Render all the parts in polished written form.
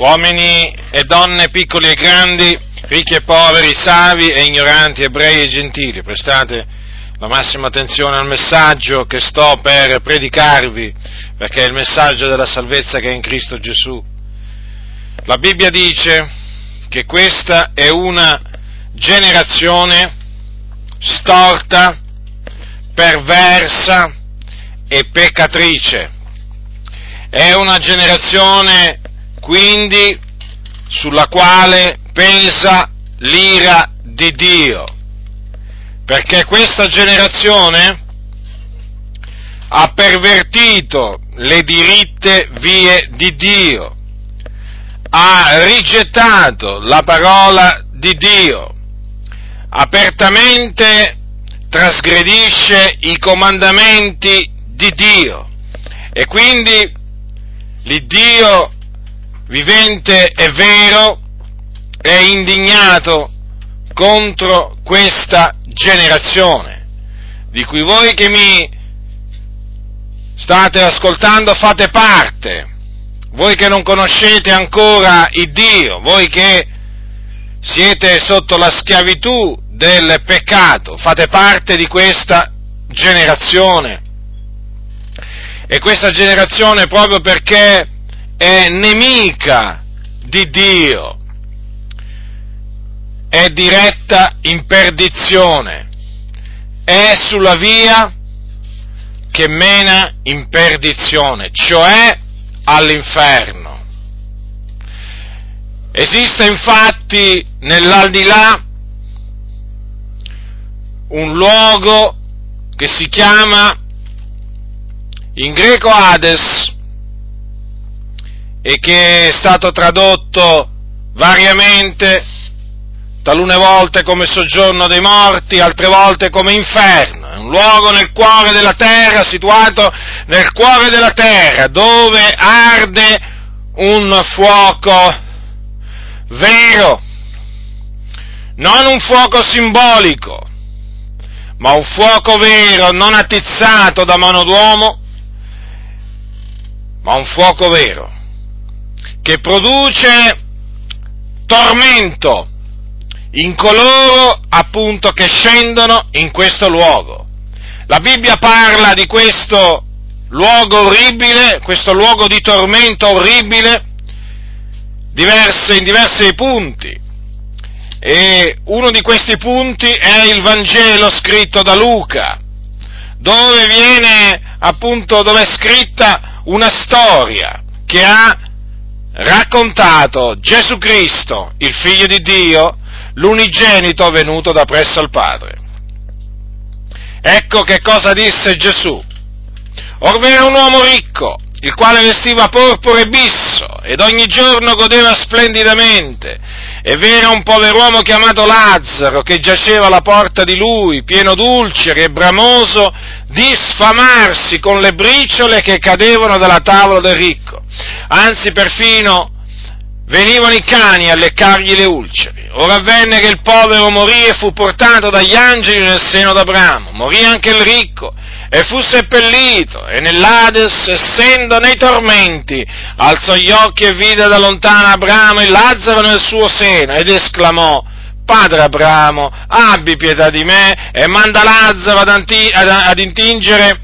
uomini e donne, piccoli e grandi, ricchi e poveri, savi e ignoranti, ebrei e gentili. Prestate la massima attenzione al messaggio che sto per predicarvi, perché è il messaggio della salvezza che è in Cristo Gesù. La Bibbia dice che questa è una generazione storta, perversa e peccatrice. È una generazione quindi sulla quale pesa l'ira di Dio, perché questa generazione ha pervertito le diritte vie di Dio, ha rigettato la parola di Dio, apertamente trasgredisce i comandamenti di Dio e quindi l'Iddio vivente e vero è indignato contro questa generazione, di cui voi che mi state ascoltando fate parte, voi che non conoscete ancora il Dio, voi che siete sotto la schiavitù del peccato, fate parte di questa generazione. E questa generazione, proprio perché è nemica di Dio, è diretta in perdizione, è sulla via che mena in perdizione, cioè all'inferno. Esiste infatti nell'aldilà un luogo che si chiama in greco Hades, e che è stato tradotto variamente, talune volte come soggiorno dei morti, altre volte come inferno. È un luogo nel cuore della terra, situato nel cuore della terra, dove arde un fuoco vero, non un fuoco simbolico, ma un fuoco vero, non attizzato da mano d'uomo, ma un fuoco vero, che produce tormento in coloro appunto che scendono in questo luogo. La Bibbia parla di questo luogo orribile, questo luogo di tormento orribile, in diversi punti, e uno di questi punti è il Vangelo scritto da Luca, dove viene appunto, dove è scritta una storia che ha raccontato Gesù Cristo, il Figlio di Dio, l'unigenito venuto da presso al Padre. Ecco che cosa disse Gesù. Orv'era un uomo ricco, il quale vestiva porpora e bisso, ed ogni giorno godeva splendidamente, e v'era un pover'uomo chiamato Lazzaro, che giaceva alla porta di lui, pieno d'ulceri e bramoso di sfamarsi con le briciole che cadevano dalla tavola del ricco, anzi perfino venivano i cani a leccargli le ulceri. Ora avvenne che il povero morì e fu portato dagli angeli nel seno d'Abramo, morì anche il ricco, e fu seppellito, e nell'Ades, essendo nei tormenti, alzò gli occhi e vide da lontano Abramo e Lazzaro nel suo seno, ed esclamò: Padre Abramo, abbi pietà di me, e manda Lazzaro ad intingere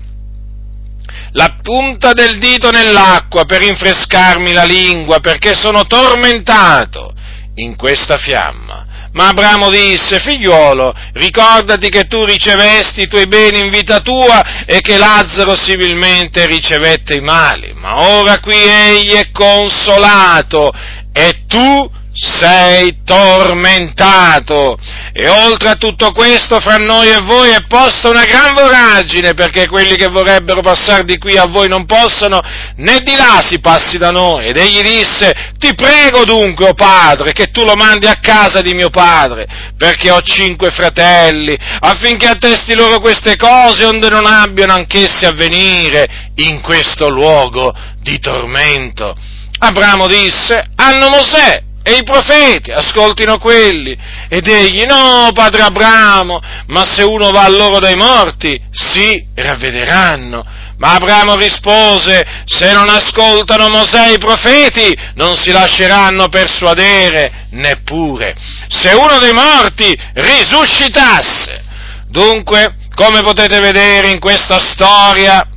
la punta del dito nell'acqua per rinfrescarmi la lingua, perché sono tormentato in questa fiamma. Ma Abramo disse: Figliuolo, ricordati che tu ricevesti i tuoi beni in vita tua e che Lazzaro similmente ricevette i mali, ma ora qui egli è consolato e tu sei tormentato. E oltre a tutto questo, fra noi e voi è posta una gran voragine, perché quelli che vorrebbero passare di qui a voi non possono, né di là si passi da noi. Ed egli disse: Ti prego dunque, o padre, che tu lo mandi a casa di mio padre, perché ho 5 fratelli, affinché attesti loro queste cose, onde non abbiano anch'essi a venire in questo luogo di tormento. Abramo disse: Hanno Mosè e i profeti, ascoltino quelli. Ed egli: No, padre Abramo, ma se uno va al loro dai morti, si ravvederanno. Ma Abramo rispose: se non ascoltano Mosè e i profeti, non si lasceranno persuadere neppure, se uno dei morti risuscitasse. Dunque, come potete vedere, in questa storia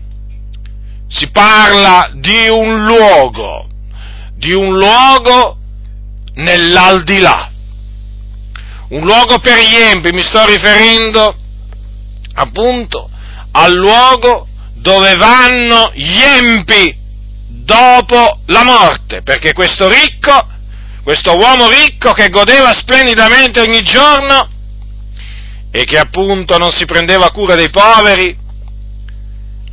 si parla di un luogo nell'aldilà, un luogo per gli empi. Mi sto riferendo appunto al luogo dove vanno gli empi dopo la morte, perché questo uomo ricco che godeva splendidamente ogni giorno e che appunto non si prendeva cura dei poveri,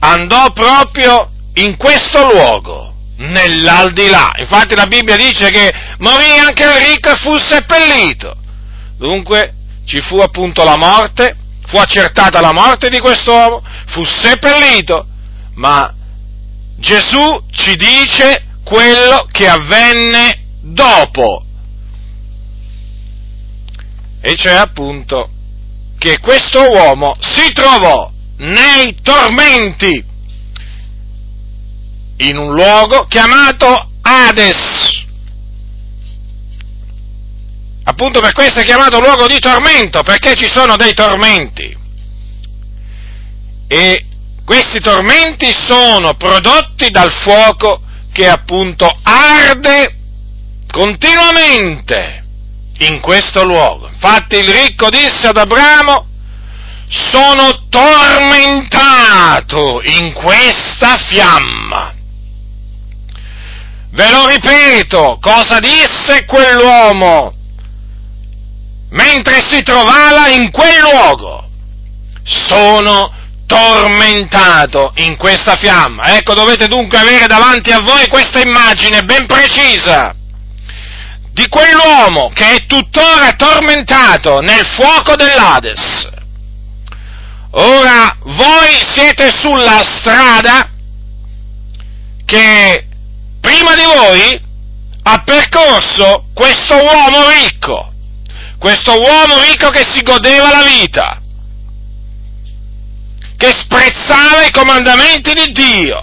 andò proprio in questo luogo, nell'aldilà. Infatti la Bibbia dice che morì anche il ricco e fu seppellito. Dunque ci fu appunto la morte, fu accertata la morte di quest'uomo, fu seppellito, ma Gesù ci dice quello che avvenne dopo, e cioè appunto che questo uomo si trovò nei tormenti, in un luogo chiamato Hades. Appunto per questo è chiamato luogo di tormento, perché ci sono dei tormenti. E questi tormenti sono prodotti dal fuoco che appunto arde continuamente in questo luogo. Infatti il ricco disse ad Abramo: sono tormentato in questa fiamma. Ve lo ripeto, cosa disse quell'uomo mentre si trovava in quel luogo? Sono tormentato in questa fiamma. Ecco, dovete dunque avere davanti a voi questa immagine ben precisa di quell'uomo che è tuttora tormentato nel fuoco dell'Ades. Ora, voi siete sulla strada che prima di voi ha percorso questo uomo ricco che si godeva la vita, che sprezzava i comandamenti di Dio,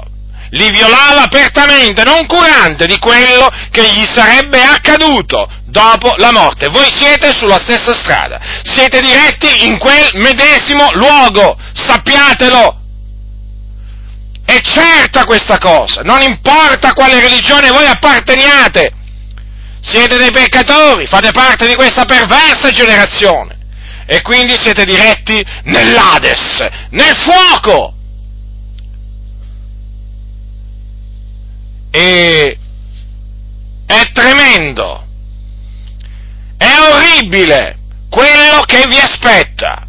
li violava apertamente, non curante di quello che gli sarebbe accaduto dopo la morte. Voi siete sulla stessa strada, siete diretti in quel medesimo luogo, sappiatelo. È certa questa cosa, non importa a quale religione voi apparteniate. Siete dei peccatori, fate parte di questa perversa generazione e quindi siete diretti nell'Ades, nel fuoco. E è tremendo, è orribile quello che vi aspetta.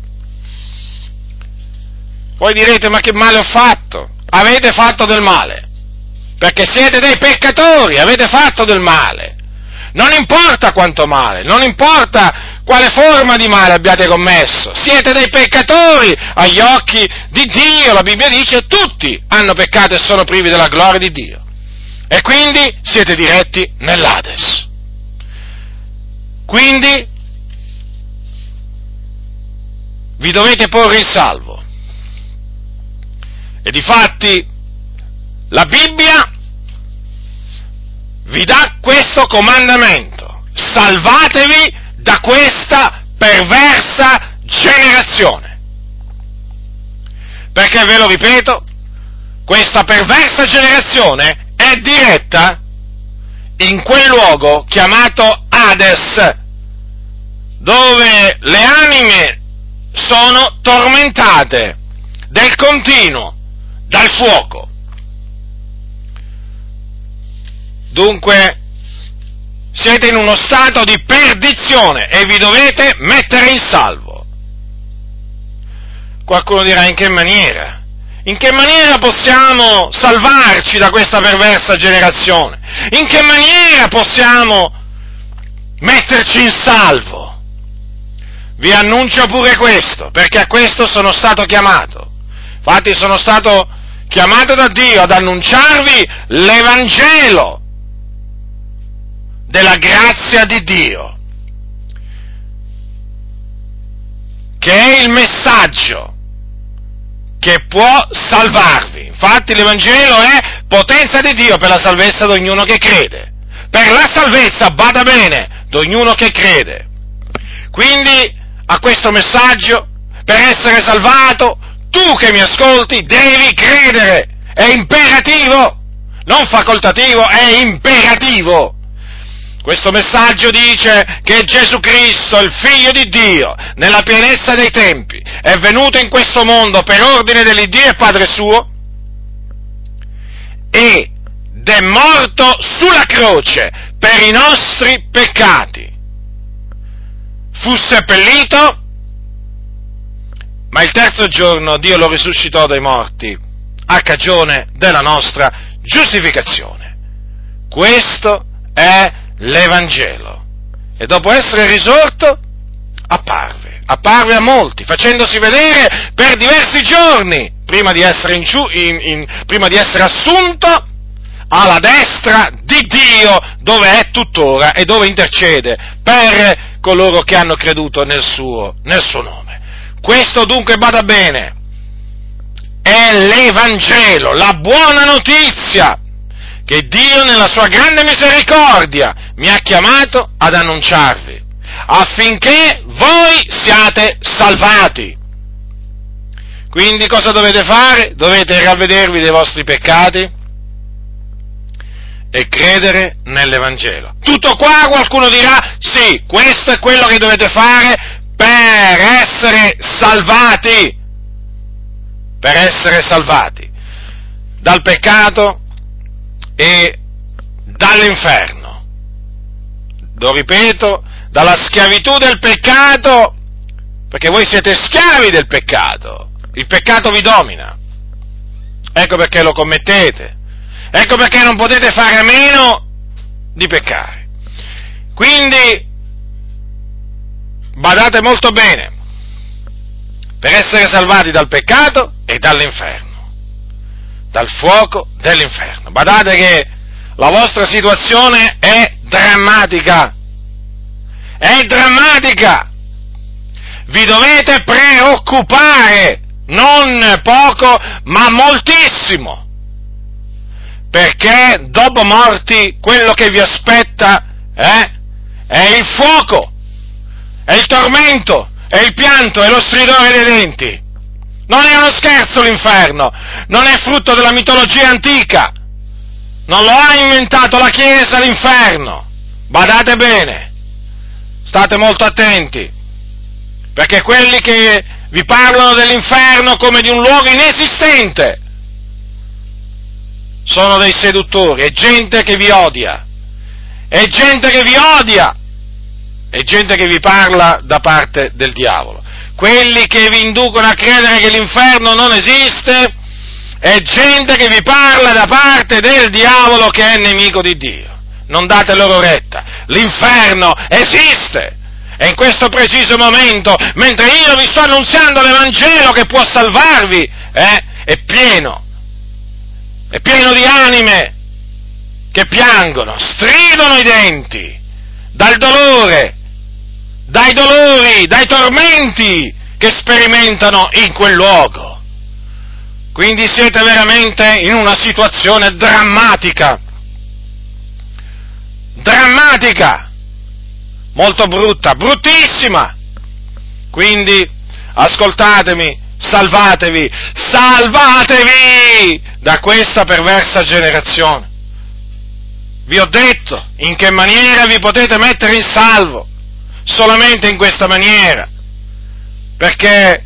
Voi direte: ma che male ho fatto? Avete fatto del male, perché siete dei peccatori, avete fatto del male. Non importa quanto male, non importa quale forma di male abbiate commesso, siete dei peccatori agli occhi di Dio. La Bibbia dice: tutti hanno peccato e sono privi della gloria di Dio, e quindi siete diretti nell'Ades. Quindi vi dovete porre in salvo, e difatti la Bibbia vi dà questo comandamento: salvatevi da questa perversa generazione. Perché, ve lo ripeto, questa perversa generazione è diretta in quel luogo chiamato Hades, dove le anime sono tormentate del continuo dal fuoco. Dunque, siete in uno stato di perdizione e vi dovete mettere in salvo. Qualcuno dirà: in che maniera? In che maniera possiamo salvarci da questa perversa generazione? In che maniera possiamo metterci in salvo? Vi annuncio pure questo, perché a questo sono stato chiamato. Infatti sono stato chiamato da Dio ad annunciarvi l'Evangelo della grazia di Dio, che è il messaggio che può salvarvi. Infatti l'Evangelo è potenza di Dio per la salvezza di ognuno che crede. Per la salvezza, bada bene, di ognuno che crede. Quindi, a questo messaggio, per essere salvato, tu che mi ascolti devi credere. È imperativo, non facoltativo, è imperativo. Questo messaggio dice che Gesù Cristo, il Figlio di Dio, nella pienezza dei tempi, è venuto in questo mondo per ordine dell'Iddio e Padre suo, ed è morto sulla croce per i nostri peccati. Fu seppellito, ma il terzo giorno Dio lo risuscitò dai morti a cagione della nostra giustificazione. Questo è l'Evangelo. E dopo essere risorto, apparve a molti, facendosi vedere per diversi giorni, prima di essere assunto alla destra di Dio, dove è tuttora e dove intercede per coloro che hanno creduto nel suo nome. Questo dunque, bada bene, è l'Evangelo, la buona notizia che Dio nella sua grande misericordia mi ha chiamato ad annunciarvi, affinché voi siate salvati. Quindi cosa dovete fare? Dovete ravvedervi dei vostri peccati e credere nell'Evangelo. Tutto qua, qualcuno dirà, sì, questo è quello che dovete fare per essere salvati. Per essere salvati dal peccato e dall'inferno. Lo ripeto, dalla schiavitù del peccato, perché voi siete schiavi del peccato. Il peccato vi domina, ecco perché lo commettete, ecco perché non potete fare a meno di peccare. Quindi, badate molto bene, per essere salvati dal peccato e dall'inferno, dal fuoco dell'inferno. Badate che la vostra situazione è drammatica, vi dovete preoccupare, non poco, ma moltissimo, perché dopo morti quello che vi aspetta è il fuoco, è il tormento, è il pianto, è lo stridore dei denti. Non è uno scherzo l'inferno, non è frutto della mitologia antica, non lo ha inventato la Chiesa l'inferno. Badate bene, state molto attenti, perché quelli che vi parlano dell'inferno come di un luogo inesistente sono dei seduttori, è gente che vi odia, è gente che vi parla da parte del diavolo. Quelli che vi inducono a credere che l'inferno non esiste, è gente che vi parla da parte del diavolo, che è nemico di Dio. Non date loro retta, l'inferno esiste. E in questo preciso momento, mentre io vi sto annunziando l'Evangelo che può salvarvi, è pieno di anime che piangono, stridono i denti dal dolore, dai dolori, dai tormenti che sperimentano in quel luogo. Quindi siete veramente in una situazione drammatica, molto brutta, bruttissima. Quindi ascoltatemi, salvatevi da questa perversa generazione. Vi ho detto in che maniera vi potete mettere in salvo, solamente in questa maniera, perché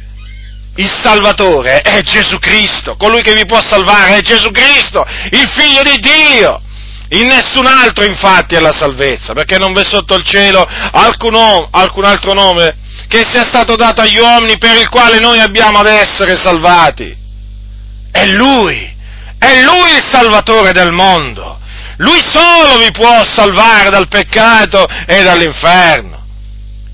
il Salvatore è Gesù Cristo, colui che vi può salvare è Gesù Cristo, il Figlio di Dio. In nessun altro infatti è la salvezza, perché non v'è sotto il cielo alcun altro nome che sia stato dato agli uomini per il quale noi abbiamo ad essere salvati. È Lui il Salvatore del mondo. Lui solo vi può salvare dal peccato e dall'inferno.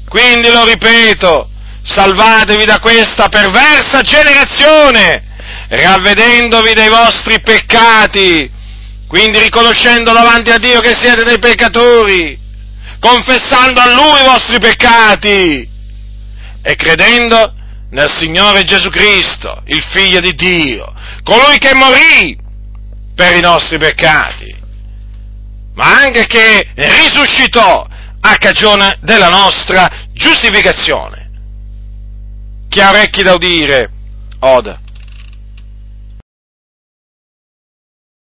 Quindi lo ripeto, salvatevi da questa perversa generazione, ravvedendovi dei vostri peccati, quindi riconoscendo davanti a Dio che siete dei peccatori, confessando a Lui i vostri peccati e credendo nel Signore Gesù Cristo, il Figlio di Dio, colui che morì per i nostri peccati, ma anche che risuscitò a cagione della nostra giustificazione. Chi ha orecchi da udire, oda.